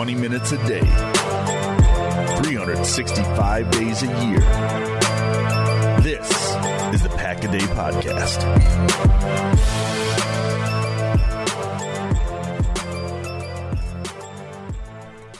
20 minutes a day, 365 days a year. This is the Pack-A-Day Podcast.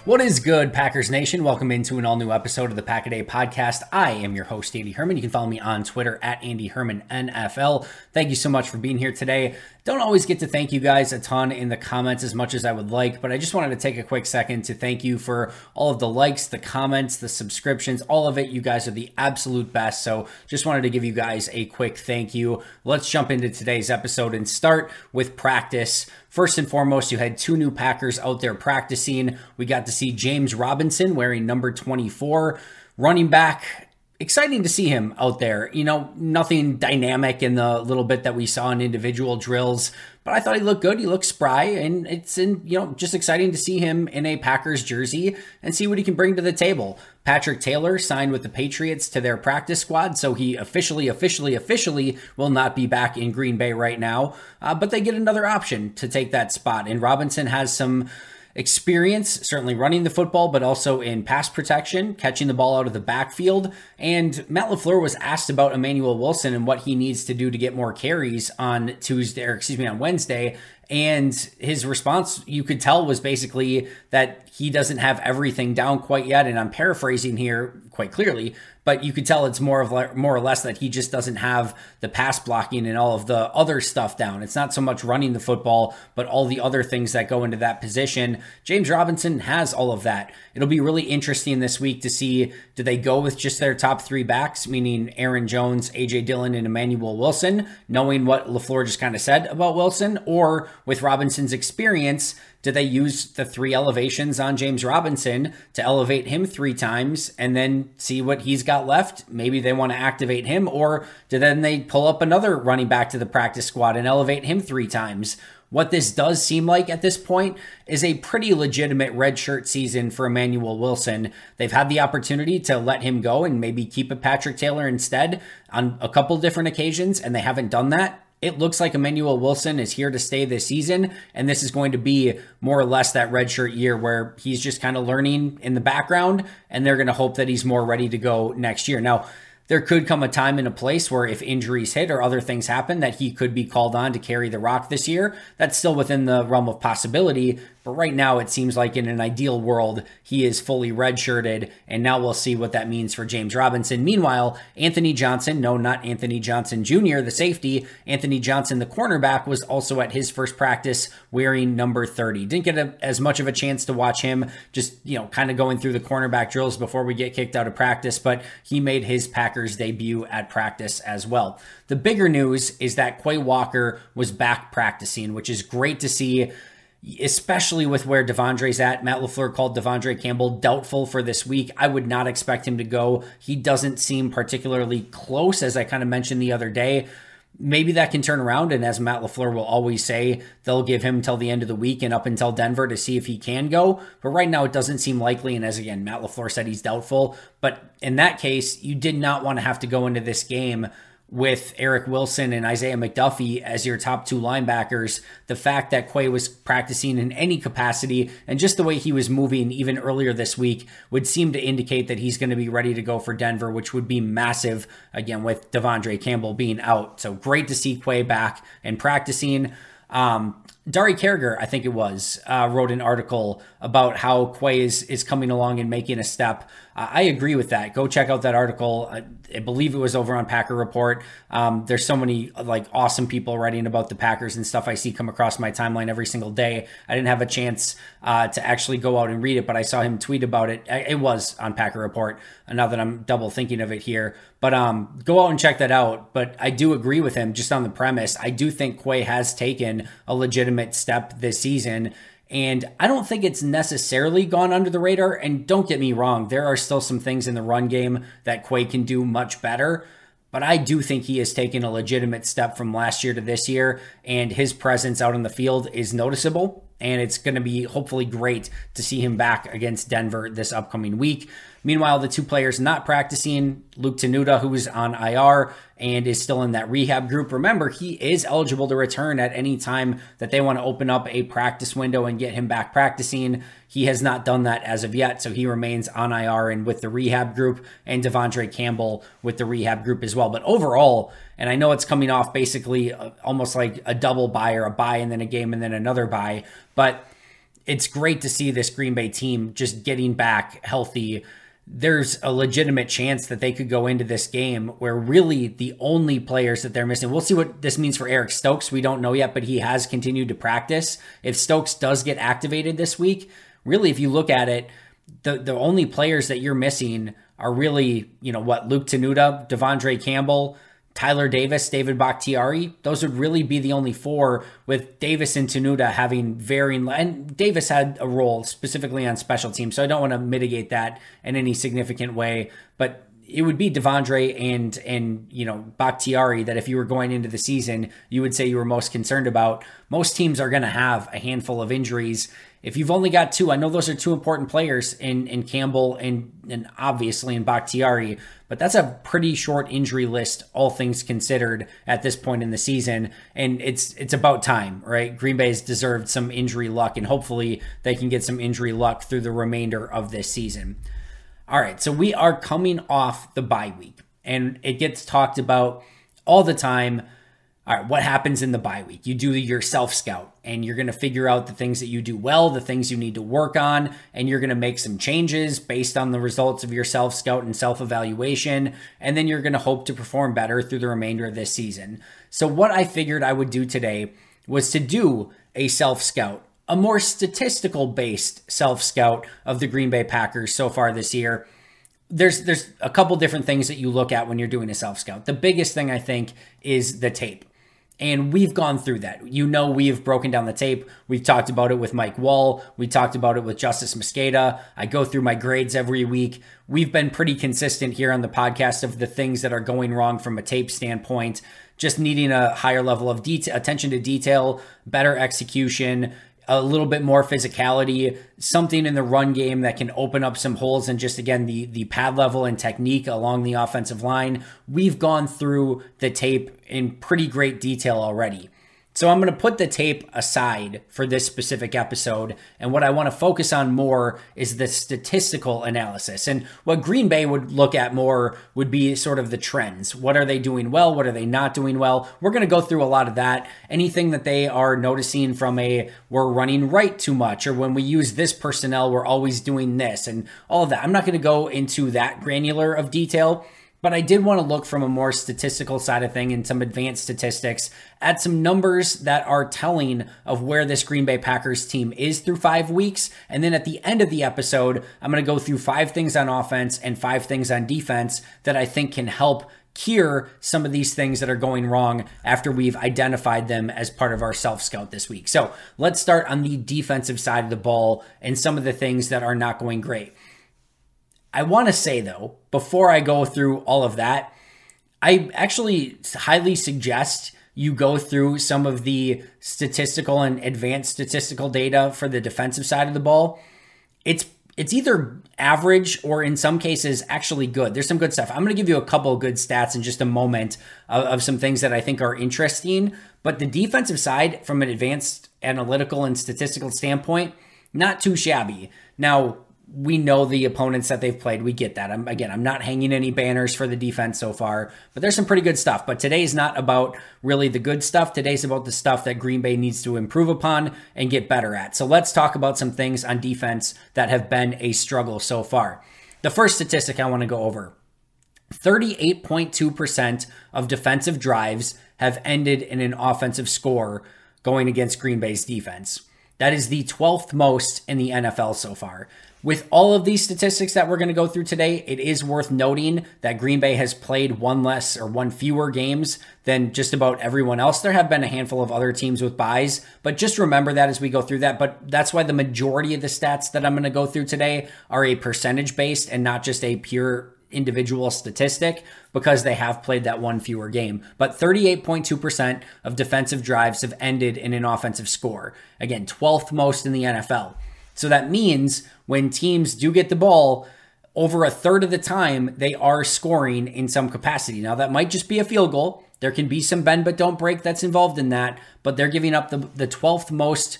What is good, Packers Nation? Welcome into an all-new episode of the Pack-A-Day Podcast. I am your host, Andy Herman. You can follow me on Twitter at Andy Herman NFL. Thank you so much for being here today. Don't always get to thank you guys a ton in the comments as much as I would like, but I just wanted to take a quick second to thank you for all of the likes, the comments, the subscriptions, all of it. You guys are the absolute best, so just wanted to give you guys a quick thank you. Let's jump into today's episode and start with practice. First and foremost, you had two new Packers out there practicing. We got to see James Robinson wearing number 24, running back. Exciting to see him out there. You know, nothing dynamic in the little bit that we saw in individual drills, but I thought he looked good. He looked spry, and it's just exciting to see him in a Packers jersey and see what he can bring to the table. Patrick Taylor signed with the Patriots to their practice squad, so he officially will not be back in Green Bay right now, but they get another option to take that spot, and Robinson has some experience, certainly running the football, but also in pass protection, catching the ball out of the backfield. And Matt LaFleur was asked about Emmanuel Wilson and what he needs to do to get more carries on Wednesday. And his response, you could tell, was basically that he doesn't have everything down quite yet. And I'm paraphrasing here quite clearly, but you could tell it's more or less that he just doesn't have the pass blocking and all of the other stuff down. It's not so much running the football, but all the other things that go into that position. James Robinson has all of that. It'll be really interesting this week to see, do they go with just their top three backs, meaning Aaron Jones, A.J. Dillon, and Emmanuel Wilson, knowing what LaFleur just kind of said about Wilson, or with Robinson's experience, do they use the three elevations on James Robinson to elevate him three times and then see what he's got left? Maybe they want to activate him, or then they pull up another running back to the practice squad and elevate him three times. What this does seem like at this point is a pretty legitimate redshirt season for Emmanuel Wilson. They've had the opportunity to let him go and maybe keep a Patrick Taylor instead on a couple different occasions, and they haven't done that. It looks like Emmanuel Wilson is here to stay this season, and this is going to be more or less that redshirt year where he's just kind of learning in the background, and they're going to hope that he's more ready to go next year. Now, there could come a time and a place where if injuries hit or other things happen that he could be called on to carry the rock this year. That's still within the realm of possibility, but right now it seems like in an ideal world, he is fully redshirted, and now we'll see what that means for James Robinson. Meanwhile, Anthony Johnson, no, not Anthony Johnson Jr., the safety, Anthony Johnson, the cornerback, was also at his first practice wearing number 30. Didn't get as much of a chance to watch him, just kind of going through the cornerback drills before we get kicked out of practice, but he made his Packers debut at practice as well. The bigger news is that Quay Walker was back practicing, which is great to see, especially with where Devondre's at. Matt LaFleur called Devondre Campbell doubtful for this week. I would not expect him to go. He doesn't seem particularly close, as I kind of mentioned the other day. Maybe that can turn around, and as Matt LaFleur will always say, they'll give him till the end of the week and up until Denver to see if he can go. But right now, it doesn't seem likely, and as again, Matt LaFleur said he's doubtful. But in that case, you did not want to have to go into this game with Eric Wilson and Isaiah McDuffie as your top two linebackers. The fact that Quay was practicing in any capacity and just the way he was moving even earlier this week would seem to indicate that he's going to be ready to go for Denver, which would be massive, again, with Devondre Campbell being out. So great to see Quay back and practicing. Dari Kerriger, I think it was, wrote an article about how Quay is coming along and making a step. I agree with that. Go check out that article. I believe it was over on Packer Report. There's so many awesome people writing about the Packers and stuff I see come across my timeline every single day. I didn't have a chance to actually go out and read it, but I saw him tweet about it. It was on Packer Report, now that I'm double thinking of it here. But go out and check that out. But I do agree with him just on the premise. I do think Quay has taken a legitimate step this season, and I don't think it's necessarily gone under the radar. And don't get me wrong, there are still some things in the run game that Quay can do much better, but I do think he has taken a legitimate step from last year to this year, and his presence out on the field is noticeable. and it's going to be hopefully great to see him back against Denver this upcoming week. Meanwhile, the two players not practicing, Luke Tenuta, who is on IR and is still in that rehab group. Remember, he is eligible to return at any time that they want to open up a practice window and get him back practicing. He has not done that as of yet, so he remains on IR and with the rehab group, and Devondre Campbell with the rehab group as well. But overall, and I know it's coming off basically almost like a double bye or a bye and then a game and then another bye, but it's great to see this Green Bay team just getting back healthy. There's a legitimate chance that they could go into this game where really the only players that they're missing. We'll see what this means for Eric Stokes. We don't know yet, but he has continued to practice. If Stokes does get activated this week, really, if you look at it, the only players that you're missing are really, Luke Tenuta, Devondre Campbell, Tyler Davis, David Bakhtiari. Those would really be the only four, with Davis and Tenuta having varying, and Davis had a role specifically on special teams, so I don't want to mitigate that in any significant way, but it would be Devondre and Bakhtiari that if you were going into the season, you would say you were most concerned about. Most teams are going to have a handful of injuries. If you've only got two, I know those are two important players in Campbell and obviously in Bakhtiari, but that's a pretty short injury list, all things considered, at this point in the season. And it's about time, right? Green Bay's deserved some injury luck, and hopefully they can get some injury luck through the remainder of this season. All right, so we are coming off the bye week, and it gets talked about all the time. All right, what happens in the bye week? You do your self-scout, and you're going to figure out the things that you do well, the things you need to work on, and you're going to make some changes based on the results of your self-scout and self-evaluation, and then you're going to hope to perform better through the remainder of this season. So what I figured I would do today was to do a self-scout, a more statistical-based self-scout of the Green Bay Packers so far this year. There's a couple different things that you look at when you're doing a self-scout. The biggest thing, I think, is the tape. And we've gone through that. We've broken down the tape. We've talked about it with Mike Wall. We talked about it with Justice Mosqueda. I go through my grades every week. We've been pretty consistent here on the podcast of the things that are going wrong from a tape standpoint, just needing a higher level of attention to detail, better execution, a little bit more physicality, something in the run game that can open up some holes, and just, again, the pad level and technique along the offensive line. We've gone through the tape in pretty great detail already. So I'm going to put the tape aside for this specific episode, and what I want to focus on more is the statistical analysis. And what Green Bay would look at more would be sort of the trends. What are they doing well? What are they not doing well? We're going to go through a lot of that. Anything that they are noticing from we're running right too much, or when we use this personnel, we're always doing this, and all of that. I'm not going to go into that granular of detail, but I did want to look from a more statistical side of thing and some advanced statistics at some numbers that are telling of where this Green Bay Packers team is through 5 weeks. And then at the end of the episode, I'm going to go through 5 things on offense and 5 things on defense that I think can help cure some of these things that are going wrong after we've identified them as part of our self-scout this week. So let's start on the defensive side of the ball and some of the things that are not going great. I want to say, though, before I go through all of that, I actually highly suggest you go through some of the statistical and advanced statistical data for the defensive side of the ball. It's either average or, in some cases, actually good. There's some good stuff. I'm going to give you a couple of good stats in just a moment of some things that I think are interesting. But the defensive side, from an advanced analytical and statistical standpoint, not too shabby. Now, we know the opponents that they've played. We get that. I'm not hanging any banners for the defense so far, but there's some pretty good stuff. But today's not about really the good stuff. Today's about the stuff that Green Bay needs to improve upon and get better at. So let's talk about some things on defense that have been a struggle so far. The first statistic I want to go over, 38.2% of defensive drives have ended in an offensive score going against Green Bay's defense. That is the 12th most in the NFL so far. With all of these statistics that we're going to go through today, it is worth noting that Green Bay has played one fewer games than just about everyone else. There have been a handful of other teams with byes, but just remember that as we go through that. But that's why the majority of the stats that I'm going to go through today are a percentage-based and not just a pure individual statistic because they have played that one fewer game. But 38.2% of defensive drives have ended in an offensive score. Again, 12th most in the NFL. So that means when teams do get the ball, over a third of the time, they are scoring in some capacity. Now, that might just be a field goal. There can be some bend but don't break that's involved in that, but they're giving up the 12th most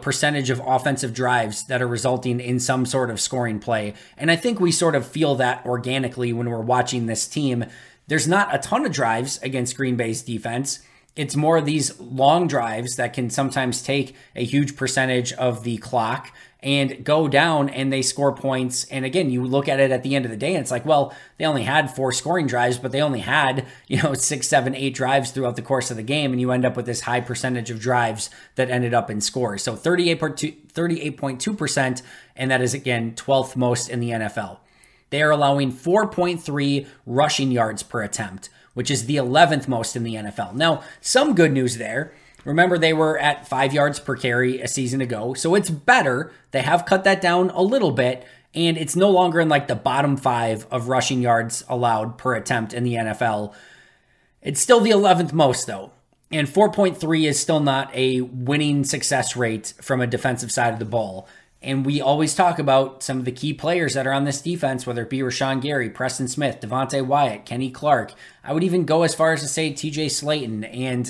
percentage of offensive drives that are resulting in some sort of scoring play. And I think we sort of feel that organically when we're watching this team. There's not a ton of drives against Green Bay's defense. It's more of these long drives that can sometimes take a huge percentage of the clock and go down and they score points. And again, you look at it at the end of the day and it's like, well, they only had four scoring drives, but they only had, 6, 7, 8 drives throughout the course of the game. And you end up with this high percentage of drives that ended up in scores. So 38.2%. And that is again, 12th most in the NFL. They are allowing 4.3 rushing yards per attempt, which is the 11th most in the NFL. Now, some good news there. Remember, they were at 5 yards per carry a season ago, so it's better. They have cut that down a little bit, and it's no longer in the bottom 5 of rushing yards allowed per attempt in the NFL. It's still the 11th most, though, and 4.3 is still not a winning success rate from a defensive side of the ball. And we always talk about some of the key players that are on this defense, whether it be Rashawn Gary, Preston Smith, Devontae Wyatt, Kenny Clark. I would even go as far as to say TJ Slayton and,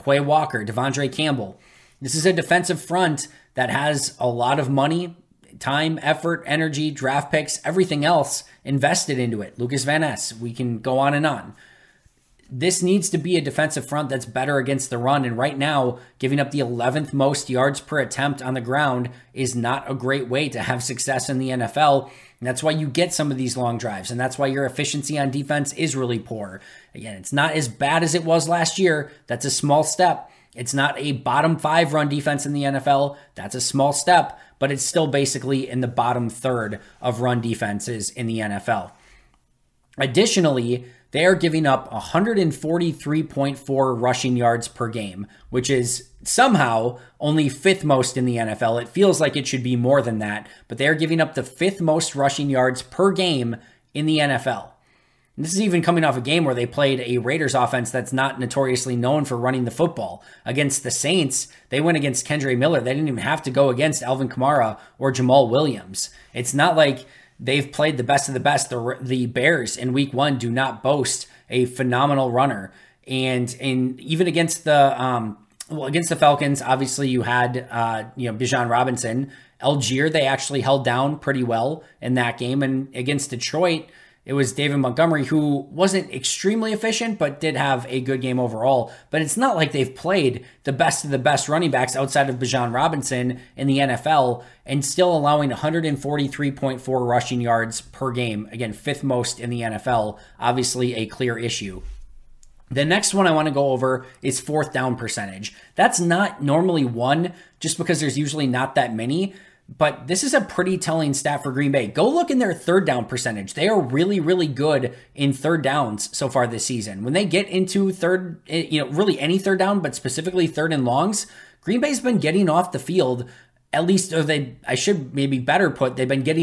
Quay Walker, Devondre Campbell. This is a defensive front that has a lot of money, time, effort, energy, draft picks, everything else invested into it. Lucas Van Ness, we can go on and on. This needs to be a defensive front that's better against the run. And right now, giving up the 11th most yards per attempt on the ground is not a great way to have success in the NFL. And that's why you get some of these long drives. And that's why your efficiency on defense is really poor. Again, it's not as bad as it was last year. That's a small step. It's not a bottom 5 run defense in the NFL. That's a small step, but it's still basically in the bottom third of run defenses in the NFL. Additionally, they are giving up 143.4 rushing yards per game, which is somehow only 5th most in the NFL. It feels like it should be more than that, but they are giving up the 5th most rushing yards per game in the NFL. And this is even coming off a game where they played a Raiders offense that's not notoriously known for running the football. Against the Saints, they went against Kendre Miller. They didn't even have to go against Alvin Kamara or Jamal Williams. It's not like they've played the best of the best. The Bears in week one do not boast a phenomenal runner. And even against against the Falcons, obviously you had, Bijan Robinson. Algier, they actually held down pretty well in that game. And against Detroit, it was David Montgomery, who wasn't extremely efficient, but did have a good game overall. But it's not like they've played the best of the best running backs outside of Bijan Robinson in the NFL and still allowing 143.4 rushing yards per game. Again, 5th most in the NFL, obviously a clear issue. The next one I want to go over is 4th down percentage. That's not normally one just because there's usually not that many. But this is a pretty telling stat for Green Bay. Go look in their 3rd down percentage. They are really, really good in 3rd downs so far this season. When they get into 3rd, really any 3rd down, but specifically 3rd and longs, Green Bay's been getting off the field, at least, they've been getting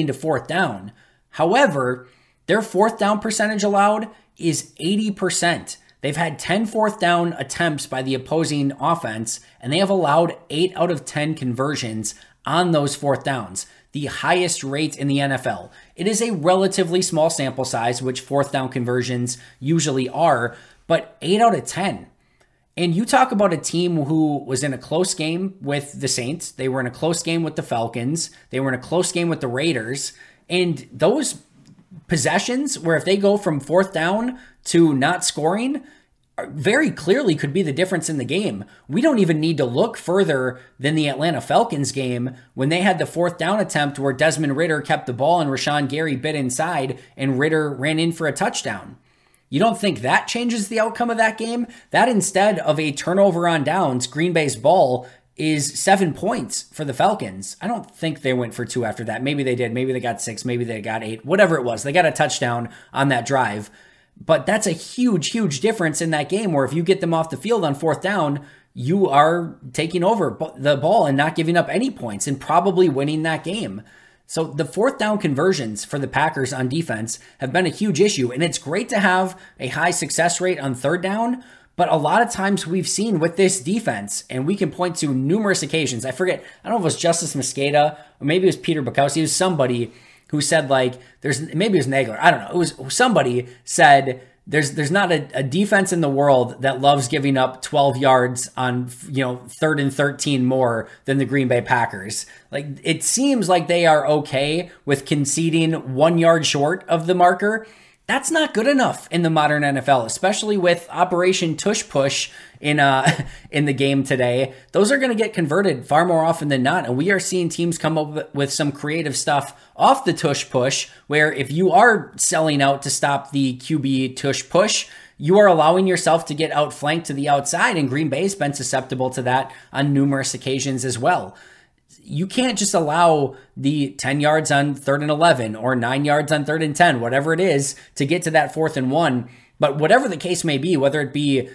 to 4th down. However, their 4th down percentage allowed is 80%. They've had 10 4th down attempts by the opposing offense, and they have allowed 8 out of 10 conversions on those 4th downs, the highest rate in the NFL. It is a relatively small sample size, which 4th down conversions usually are, but 8 out of 10. And you talk about a team who was in a close game with the Saints. They were in a close game with the Falcons. They were in a close game with the Raiders. And those possessions where if they go from 4th down to not scoring, very clearly could be the difference in the game. We don't even need to look further than the Atlanta Falcons game when they had the 4th down attempt where Desmond Ridder kept the ball and Rashawn Gary bit inside and Ridder ran in for a touchdown. You don't think that changes the outcome of that game? That instead of a turnover on downs, Green Bay's ball is 7 points for the Falcons. I don't think they went for 2 after that. Maybe they did. Maybe they got 6. Maybe they got 8. Whatever it was, they got a touchdown on that drive. But that's a huge, huge difference in that game where if you get them off the field on 4th down, you are taking over the ball and not giving up any points and probably winning that game. So the fourth down conversions for the Packers on defense have been a huge issue, and it's great to have a high success rate on third down, but a lot of times we've seen with this defense, and we can point to numerous occasions. I forget, I don't know if it was Justice Mosqueda, or maybe it was Peter Bukowski, it was somebody who said like, maybe it was Nagler, I don't know, it was somebody said, there's not a defense in the world that loves giving up 12 yards on, third and 13 more than the Green Bay Packers. Like, it seems like they are okay with conceding 1 yard short of the marker. That's not good enough in the modern NFL, especially with Operation Tush Push in the game today. Those are going to get converted far more often than not, and we are seeing teams come up with some creative stuff off the Tush Push, where if you are selling out to stop the QB Tush Push, you are allowing yourself to get outflanked to the outside, and Green Bay's been susceptible to that on numerous occasions as well. You can't just allow the 10 yards on third and 11 or 9 yards on third and 10, whatever it is, to get to that fourth and one. But whatever the case may be, whether it be,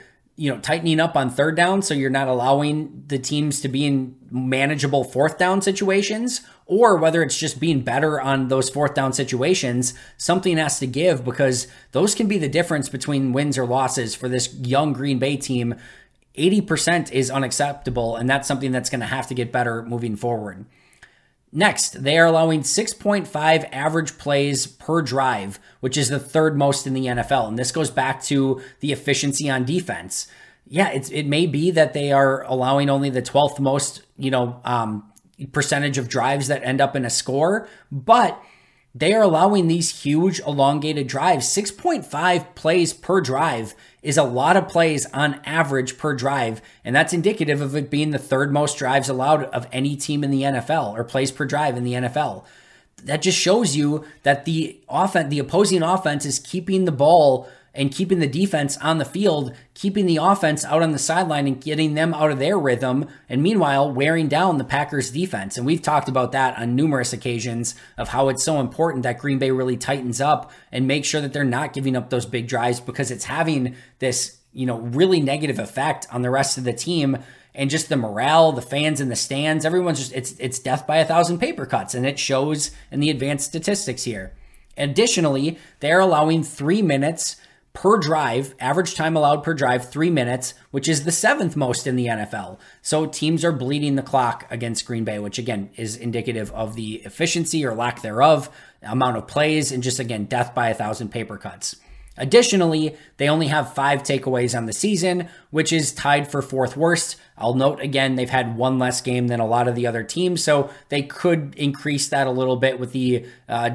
tightening up on third down so you're not allowing the teams to be in manageable fourth down situations, or whether it's just being better on those fourth down situations, something has to give, because those can be the difference between wins or losses for this young Green Bay team. 80% is unacceptable, and that's something that's going to have to get better moving forward. Next, they are allowing 6.5 average plays per drive, which is the third most in the NFL, and this goes back to the efficiency on defense. Yeah, it may be that they are allowing only the 12th most, percentage of drives that end up in a score, but they are allowing these huge elongated drives. 6.5 plays per drive is a lot of plays on average per drive, and that's indicative of it being the third most drives allowed of any team in the NFL, or plays per drive in the NFL. That just shows you that the opposing offense is keeping the ball and keeping the defense on the field, keeping the offense out on the sideline and getting them out of their rhythm, and meanwhile wearing down the Packers defense. And we've talked about that on numerous occasions, of how it's so important that Green Bay really tightens up and make sure that they're not giving up those big drives, because it's having this, really negative effect on the rest of the team and just the morale, the fans in the stands. Everyone's just, it's death by 1,000 paper cuts, and it shows in the advanced statistics here. Additionally, they're allowing 3 minutes per drive, average time allowed per drive, 3 minutes, which is the seventh most in the NFL. So teams are bleeding the clock against Green Bay, which again is indicative of the efficiency or lack thereof, amount of plays, and just again, death by 1,000 paper cuts. Additionally, they only have 5 takeaways on the season, which is tied for fourth worst. I'll note again, they've had one less game than a lot of the other teams, so they could increase that a little bit with the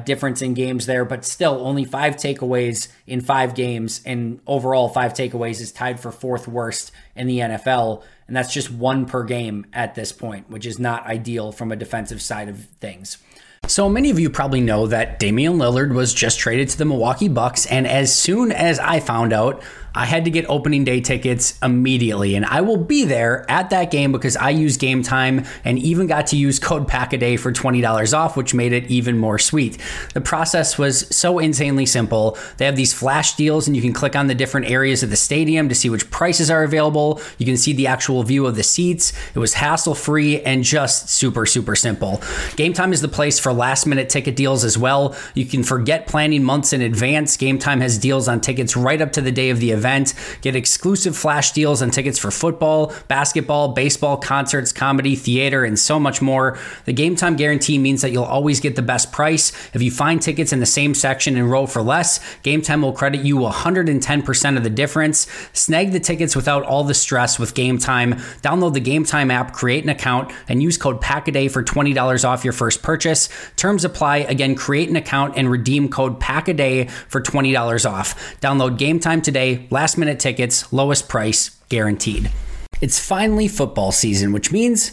difference in games there, but still only 5 takeaways in 5 games, and overall 5 takeaways is tied for fourth worst in the NFL, and that's just 1 per game at this point, which is not ideal from a defensive side of things. So many of you probably know that Damian Lillard was just traded to the Milwaukee Bucks, and as soon as I found out, I had to get opening day tickets immediately, and I will be there at that game because I use Game Time and even got to use code Pack-A-Day for $20 off, which made it even more sweet. The process was so insanely simple. They have these flash deals, and you can click on the different areas of the stadium to see which prices are available. You can see the actual view of the seats. It was hassle-free and just super, super simple. Game Time is the place for last-minute ticket deals as well. You can forget planning months in advance. Game Time has deals on tickets right up to the day of the event. Get exclusive flash deals on tickets for football, basketball, baseball, concerts, comedy, theater, and so much more. The Game Time guarantee means that you'll always get the best price. If you find tickets in the same section and row for less, Game Time will credit you 110% of the difference. Snag the tickets without all the stress with Game Time. Download the Game Time app, create an account, and use code Pack-A-Day for $20 off your first purchase. Terms apply. Again, create an account and redeem code Pack-A-Day for $20 off. Download Game Time today. Last minute tickets, lowest price, guaranteed. It's finally football season, which means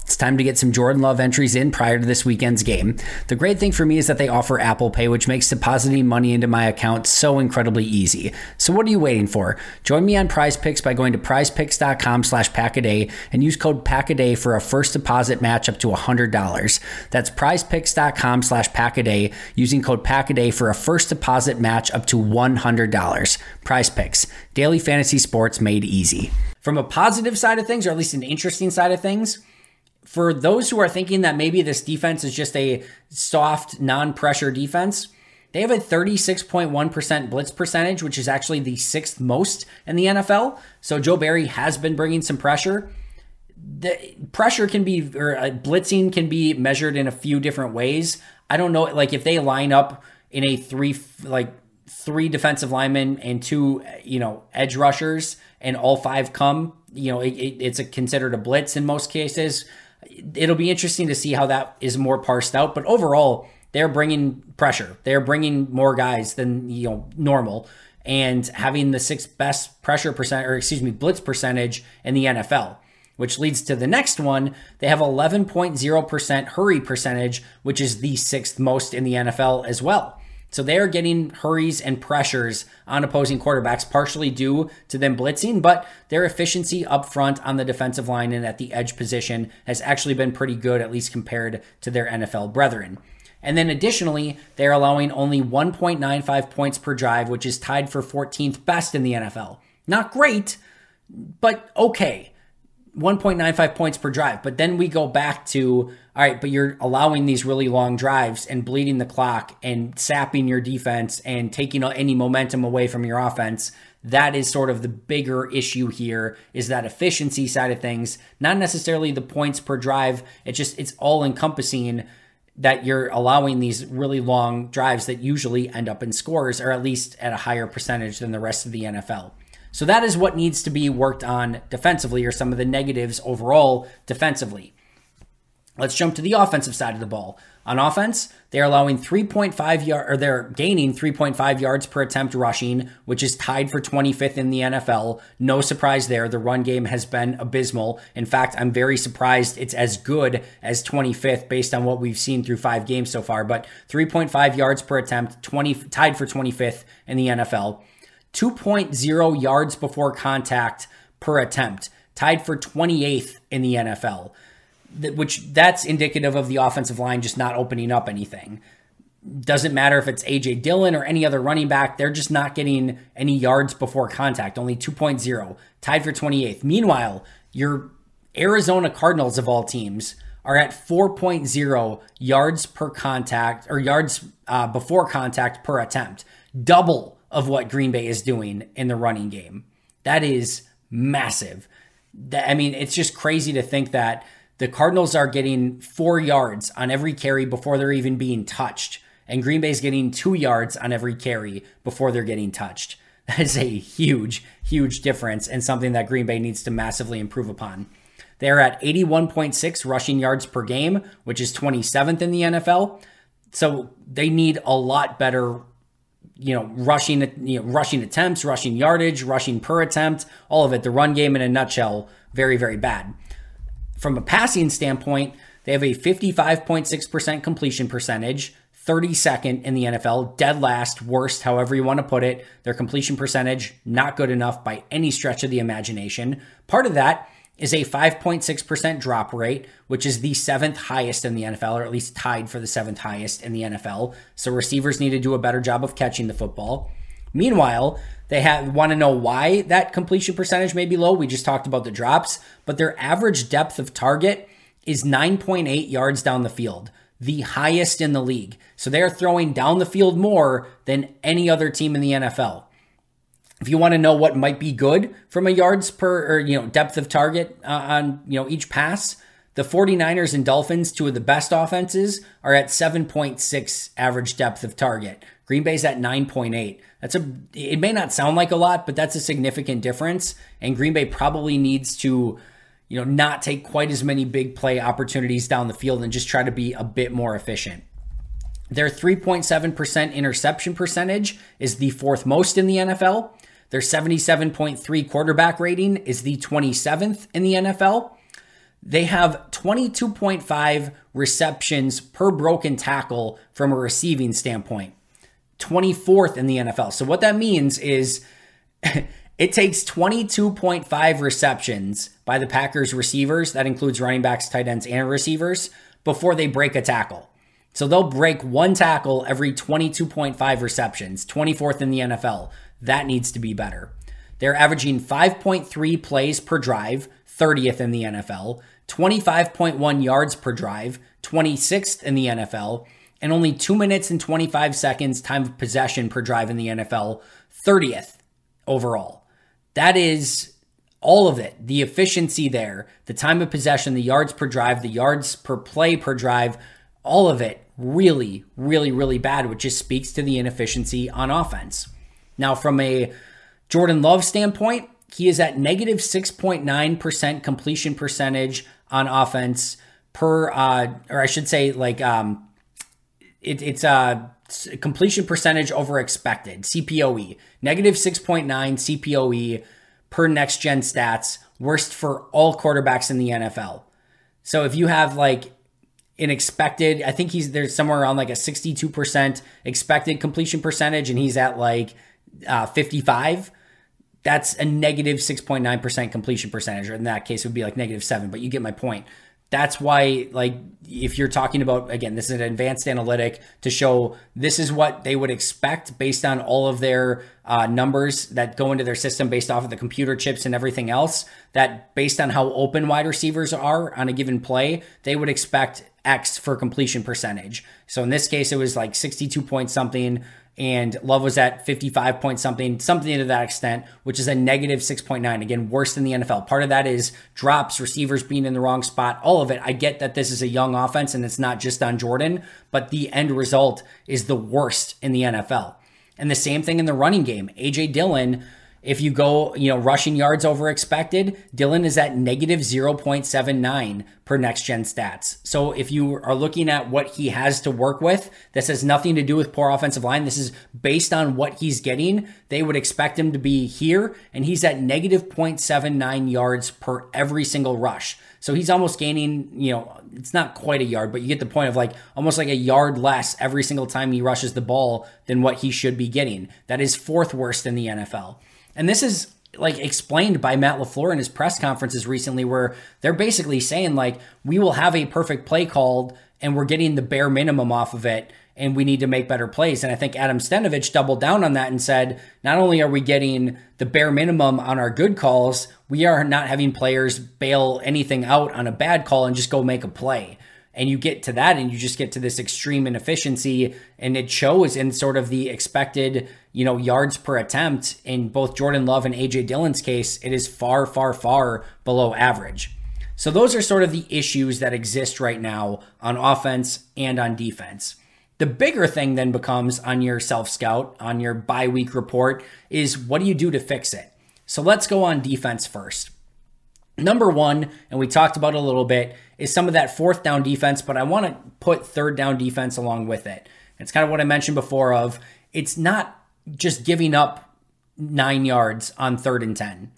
it's time to get some Jordan Love entries in prior to this weekend's game. The great thing for me is that they offer Apple Pay, which makes depositing money into my account so incredibly easy. So what are you waiting for? Join me on Prize Picks by going to prizepicks.com/Pack-A-Day and use code Pack-A-Day for a first deposit match up to $100. That's prizepicks.com/Pack-A-Day using code Pack-A-Day for a first deposit match up to $100. Prize Picks, daily fantasy sports made easy. From a positive side of things, or at least an interesting side of things, for those who are thinking that maybe this defense is just a soft, non-pressure defense, they have a 36.1% blitz percentage, which is actually the sixth most in the NFL. So Joe Barry has been bringing some pressure. The pressure can be, or blitzing can be measured in a few different ways. I don't know, like if they line up in a three defensive linemen and two, edge rushers, and all five come, it's considered a blitz in most cases. It'll be interesting to see how that is more parsed out, but overall, they're bringing pressure. They're bringing more guys than, normal, and having the sixth best blitz percentage in the NFL, which leads to the next one. They have 11.0% hurry percentage, which is the sixth most in the NFL as well. So they are getting hurries and pressures on opposing quarterbacks, partially due to them blitzing, but their efficiency up front on the defensive line and at the edge position has actually been pretty good, at least compared to their NFL brethren. And then additionally, they're allowing only 1.95 points per drive, which is tied for 14th best in the NFL. Not great, but okay. 1.95 points per drive. But then we go back to, all right, but you're allowing these really long drives and bleeding the clock and sapping your defense and taking any momentum away from your offense. That is sort of the bigger issue here, is that efficiency side of things, not necessarily the points per drive. It's all encompassing that you're allowing these really long drives that usually end up in scores, or at least at a higher percentage than the rest of the NFL. So that is what needs to be worked on defensively, or some of the negatives overall defensively. Let's jump to the offensive side of the ball. On offense, they're allowing 3.5 yards, or they're gaining 3.5 yards per attempt rushing, which is tied for 25th in the NFL. No surprise there. The run game has been abysmal. In fact, I'm very surprised it's as good as 25th based on what we've seen through 5 games so far, but 3.5 yards per attempt, tied for 25th in the NFL. 2.0 yards before contact per attempt, tied for 28th in the NFL, which that's indicative of the offensive line just not opening up anything. Doesn't matter if it's A.J. Dillon or any other running back, they're just not getting any yards before contact, only 2.0, tied for 28th. Meanwhile, your Arizona Cardinals of all teams are at 4.0 yards per contact, or yards before contact per attempt, double of what Green Bay is doing in the running game. That is massive. It's just crazy to think that the Cardinals are getting 4 yards on every carry before they're even being touched, and Green Bay's getting 2 yards on every carry before they're getting touched. That is a huge, huge difference, and something that Green Bay needs to massively improve upon. They're at 81.6 rushing yards per game, which is 27th in the NFL. So they need a lot better rushing attempts, rushing yardage, rushing per attempt, all of it. The run game in a nutshell, very, very bad. From a passing standpoint, they have a 55.6% completion percentage, 32nd in the NFL, dead last, worst, however you want to put it. Their completion percentage, not good enough by any stretch of the imagination. Part of that is a 5.6% drop rate, which is the 7th highest in the NFL, or at least tied for the 7th highest in the NFL. So receivers need to do a better job of catching the football. Meanwhile, they want to know why that completion percentage may be low. We just talked about the drops, but their average depth of target is 9.8 yards down the field, the highest in the league. So they are throwing down the field more than any other team in the NFL. If you want to know what might be good from a yards per, or depth of target on each pass, the 49ers and Dolphins, two of the best offenses, are at 7.6 average depth of target. Green Bay's at 9.8. It may not sound like a lot, but that's a significant difference. And Green Bay probably needs to, not take quite as many big play opportunities down the field and just try to be a bit more efficient. Their 3.7% interception percentage is the fourth most in the NFL. Their 77.3 quarterback rating is the 27th in the NFL. They have 22.5 receptions per broken tackle from a receiving standpoint, 24th in the NFL. So what that means is it takes 22.5 receptions by the Packers receivers, that includes running backs, tight ends, and receivers, before they break a tackle. So they'll break one tackle every 22.5 receptions, 24th in the NFL. That needs to be better. They're averaging 5.3 plays per drive, 30th in the NFL, 25.1 yards per drive, 26th in the NFL, and only 2 minutes and 25 seconds time of possession per drive in the NFL, 30th overall. That is all of it. The efficiency there, the time of possession, the yards per drive, the yards per play per drive, all of it really, really, really bad, which just speaks to the inefficiency on offense. Now, from a Jordan Love standpoint, he is at negative 6.9% completion percentage on offense completion percentage over expected, CPOE, negative 6.9 CPOE per next gen stats, worst for all quarterbacks in the NFL. So if you have I think there's somewhere around a 62% expected completion percentage, and he's at 55. That's a negative 6.9% completion percentage, or in that case, it would be negative 7, but you get my point. That's why, if you're talking about, again, this is an advanced analytic to show this is what they would expect based on all of their numbers that go into their system based off of the computer chips and everything else, that based on how open wide receivers are on a given play, they would expect X for completion percentage. So in this case, it was 62 point something, and Love was at 55 point something to that extent, which is a negative 6.9. Again, worse than the NFL. Part of that is drops, receivers being in the wrong spot, all of it. I get that this is a young offense and it's not just on Jordan, but the end result is the worst in the NFL. And the same thing in the running game. A.J. Dillon, if you go, rushing yards over expected, Dillon is at negative 0.79 per next gen stats. So if you are looking at what he has to work with, this has nothing to do with poor offensive line. This is based on what he's getting. They would expect him to be here, and he's at negative 0.79 yards per every single rush. So he's almost gaining, it's not quite a yard, but you get the point of almost a yard less every single time he rushes the ball than what he should be getting. That is fourth worst in the NFL. And this is explained by Matt LaFleur in his press conferences recently, where they're basically saying we will have a perfect play called and we're getting the bare minimum off of it, and we need to make better plays. And I think Adam Stenovich doubled down on that and said, not only are we getting the bare minimum on our good calls, we are not having players bail anything out on a bad call and just go make a play. And you get to that and you just get to this extreme inefficiency, and it shows in sort of the expected, yards per attempt. In both Jordan Love and A.J. Dillon's case, it is far, far, far below average. So those are sort of the issues that exist right now on offense and on defense. The bigger thing then becomes on your self-scout, on your bye-week report, is what do you do to fix it? So let's go on defense first. Number one, and we talked about a little bit, is some of that fourth down defense, but I want to put third down defense along with it. It's kind of what I mentioned before of it's not just giving up 9 yards on 3rd and 10,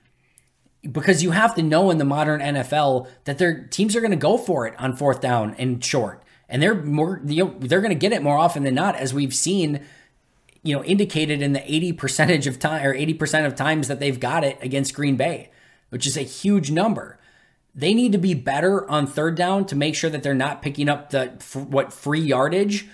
because you have to know in the modern NFL that their teams are going to go for it on 4th down and short, and they're going to get it more often than not, as we've seen, indicated in the 80% of times that they've got it against Green Bay, which is a huge number. They need to be better on 3rd down to make sure that they're not picking up free yardage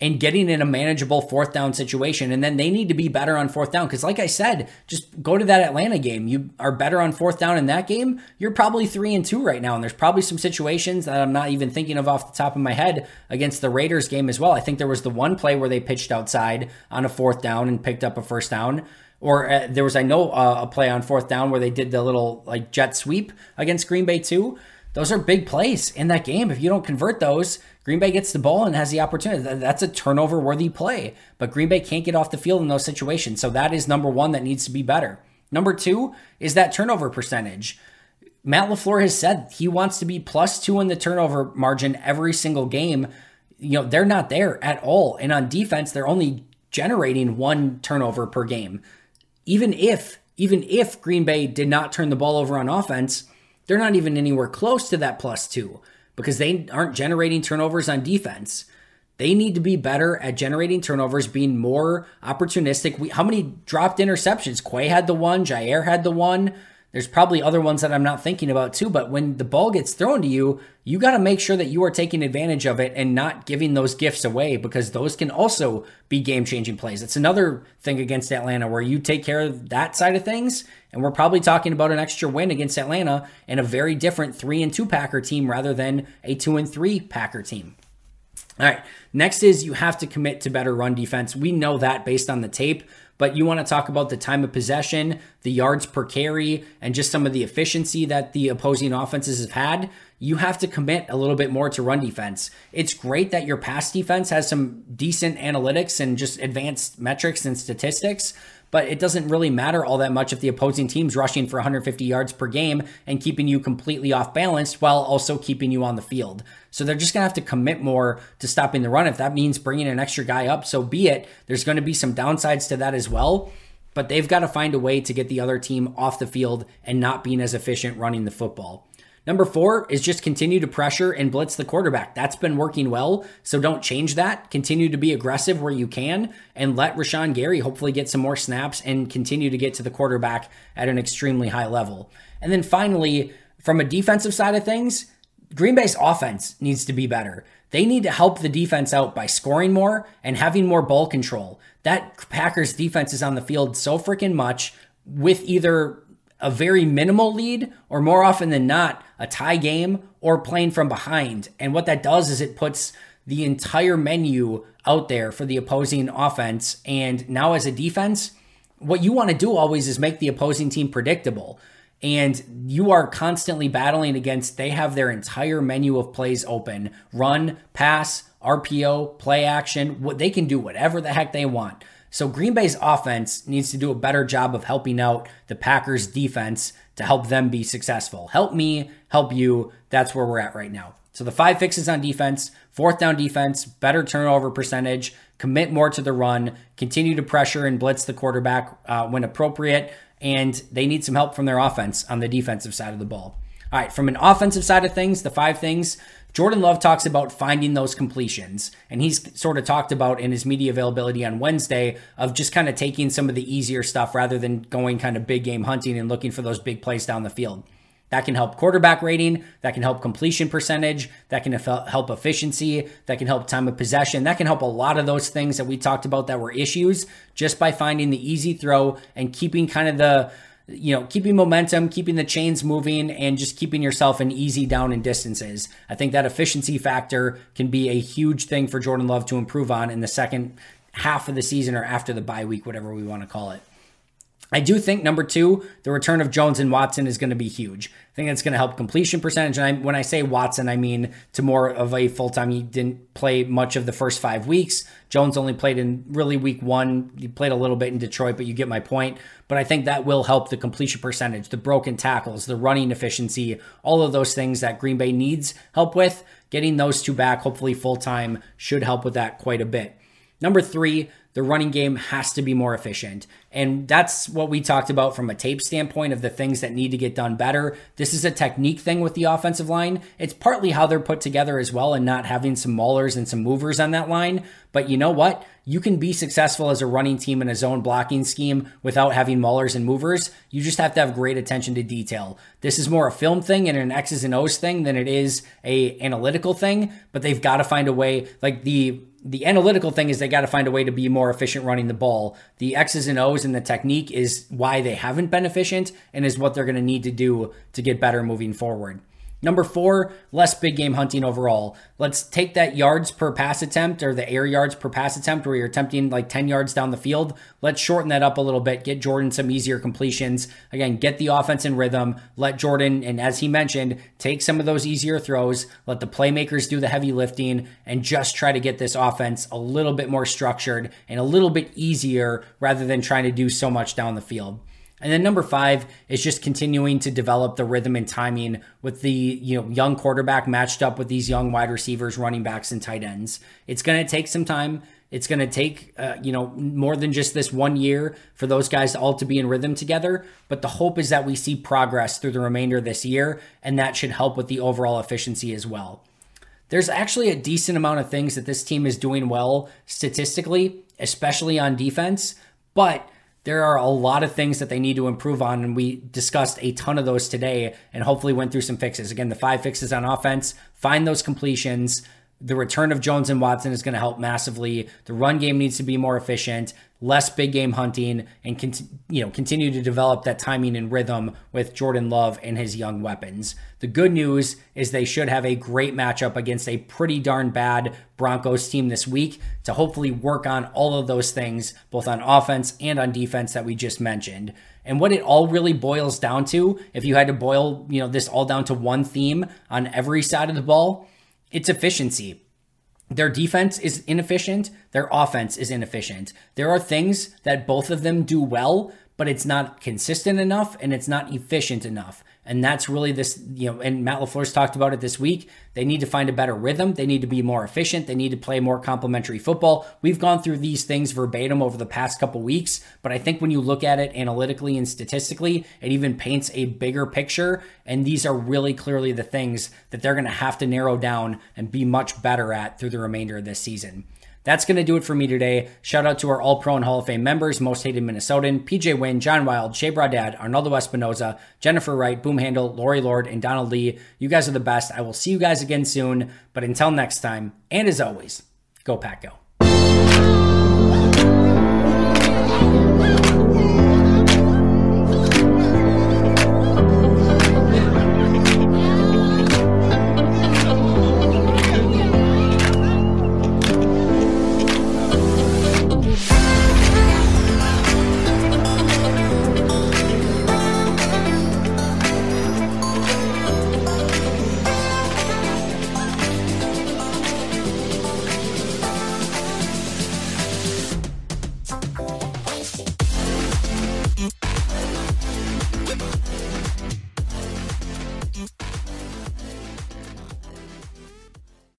and getting in a manageable 4th down situation. And then they need to be better on 4th down, because like I said, just go to that Atlanta game. You are better on 4th down in that game. You're probably 3-2 right now. And there's probably some situations that I'm not even thinking of off the top of my head against the Raiders game as well. I think there was the one play where they pitched outside on a 4th down and picked up a 1st down. Or there was, a play on 4th down where they did the little jet sweep against Green Bay too. Those are big plays in that game. If you don't convert those, Green Bay gets the ball and has the opportunity. That's a turnover-worthy play. But Green Bay can't get off the field in those situations. So that is number one that needs to be better. Number two is that turnover percentage. Matt LaFleur has said he wants to be +2 in the turnover margin every single game. You know, they're not there at all. And on defense, they're only generating one turnover per game. Even if Green Bay did not turn the ball over on offense, they're not even anywhere close to that +2 because they aren't generating turnovers on defense. They need to be better at generating turnovers, being more opportunistic. How many dropped interceptions? Quay had the one. Jair had the one. There's probably other ones that I'm not thinking about too, but when the ball gets thrown to you, you got to make sure that you are taking advantage of it and not giving those gifts away because those can also be game-changing plays. It's another thing against Atlanta where you take care of that side of things, and we're probably talking about an extra win against Atlanta and a very different 3-2 Packer team rather than a 2-3 Packer team. All right, next is you have to commit to better run defense. We know that based on the tape, but you want to talk about the time of possession, the yards per carry, and just some of the efficiency that the opposing offenses have had. You have to commit a little bit more to run defense. It's great that your pass defense has some decent analytics and just advanced metrics and statistics, but it doesn't really matter all that much if the opposing team's rushing for 150 yards per game and keeping you completely off balance while also keeping you on the field. So they're just going to have to commit more to stopping the run. If that means bringing an extra guy up, so be it. There's going to be some downsides to that as well, but they've got to find a way to get the other team off the field and not being as efficient running the football. Number four is just continue to pressure and blitz the quarterback. That's been working well, so don't change that. Continue to be aggressive where you can and let Rashawn Gary hopefully get some more snaps and continue to get to the quarterback at an extremely high level. And then finally, from a defensive side of things, Green Bay's offense needs to be better. They need to help the defense out by scoring more and having more ball control. That Packers defense is on the field so freaking much with either a very minimal lead or more often than not, a tie game or playing from behind. And what that does is it puts the entire menu out there for the opposing offense. And now as a defense, what you want to do always is make the opposing team predictable. And you are constantly battling against, they have their entire menu of plays open, run, pass, RPO, play action. They can do whatever the heck they want. So Green Bay's offense needs to do a better job of helping out the Packers defense to help them be successful. Help me, help you. That's where we're at right now. So the five fixes on defense, fourth down defense, better turnover percentage, commit more to the run, continue to pressure and blitz the quarterback when appropriate, and they need some help from their offense on the defensive side of the ball. All right, from an offensive side of things, the five things, Jordan Love talks about finding those completions, and he's sort of talked about in his media availability on Wednesday of just kind of taking some of the easier stuff rather than going kind of big game hunting and looking for those big plays down the field. That can help quarterback rating, that can help completion percentage, that can help efficiency, that can help time of possession, that can help a lot of those things that we talked about that were issues just by finding the easy throw and keeping kind of the keeping momentum, keeping the chains moving, and just keeping yourself an easy down in distances. I think that efficiency factor can be a huge thing for Jordan Love to improve on in the second half of the season or after the bye week, whatever we want to call it. I do think, number two, the return of Jones and Watson is going to be huge. I think that's going to help completion percentage. And when I say Watson, I mean to more of a full-time. He didn't play much of the first 5 weeks. Jones only played in really week 1. He played a little bit in Detroit, but you get my point. But I think that will help the completion percentage, the broken tackles, the running efficiency, all of those things that Green Bay needs help with. Getting those two back, hopefully full-time, should help with that quite a bit. Number three, the running game has to be more efficient. And that's what we talked about from a tape standpoint of the things that need to get done better. This is a technique thing with the offensive line. It's partly how they're put together as well and not having some maulers and some movers on that line. But you know what? You can be successful as a running team in a zone blocking scheme without having maulers and movers. You just have to have great attention to detail. This is more a film thing and an X's and O's thing than it is a analytical thing, but they've got to find a way. Like the analytical thing is they got to find a way to be more efficient running the ball. The X's and O's and the technique is why they haven't been efficient and is what they're going to need to do to get better moving forward. Number four, less big game hunting overall. Let's take that yards per pass attempt or the air yards per pass attempt where you're attempting like 10 yards down the field. Let's shorten that up a little bit, get Jordan some easier completions. Again, get the offense in rhythm, let Jordan, and as he mentioned, take some of those easier throws, let the playmakers do the heavy lifting, and just try to get this offense a little bit more structured and a little bit easier rather than trying to do so much down the field. And then number five is just continuing to develop the rhythm and timing with the young quarterback matched up with these young wide receivers, running backs, and tight ends. It's going to take some time. It's going to take more than just this one year for those guys all to be in rhythm together. But the hope is that we see progress through the remainder of this year, and that should help with the overall efficiency as well. There's actually a decent amount of things that this team is doing well statistically, especially on defense, but there are a lot of things that they need to improve on, and we discussed a ton of those today and hopefully went through some fixes. Again, the five fixes on offense, find those completions. The return of Jones and Watson is going to help massively. The run game needs to be more efficient, less big game hunting, and continue to develop that timing and rhythm with Jordan Love and his young weapons. The good news is they should have a great matchup against a pretty darn bad Broncos team this week to hopefully work on all of those things, both on offense and on defense that we just mentioned. And what it all really boils down to, if you had to boil this all down to one theme on every side of the ball, it's efficiency. Their defense is inefficient. Their offense is inefficient. There are things that both of them do well, but it's not consistent enough and it's not efficient enough. And that's really this, and Matt LaFleur's talked about it this week. They need to find a better rhythm. They need to be more efficient. They need to play more complementary football. We've gone through these things verbatim over the past couple weeks, but I think when you look at it analytically and statistically, it even paints a bigger picture. And these are really clearly the things that they're going to have to narrow down and be much better at through the remainder of this season. That's going to do it for me today. Shout out to our All-Pro and Hall of Fame members, Most Hated Minnesotan, PJ Wynn, John Wild, Shea Bradad, Arnaldo Espinoza, Jennifer Wright, Boom Handle, Lori Lord, and Donald Lee. You guys are the best. I will see you guys again soon. But until next time, and as always, go Pack Go.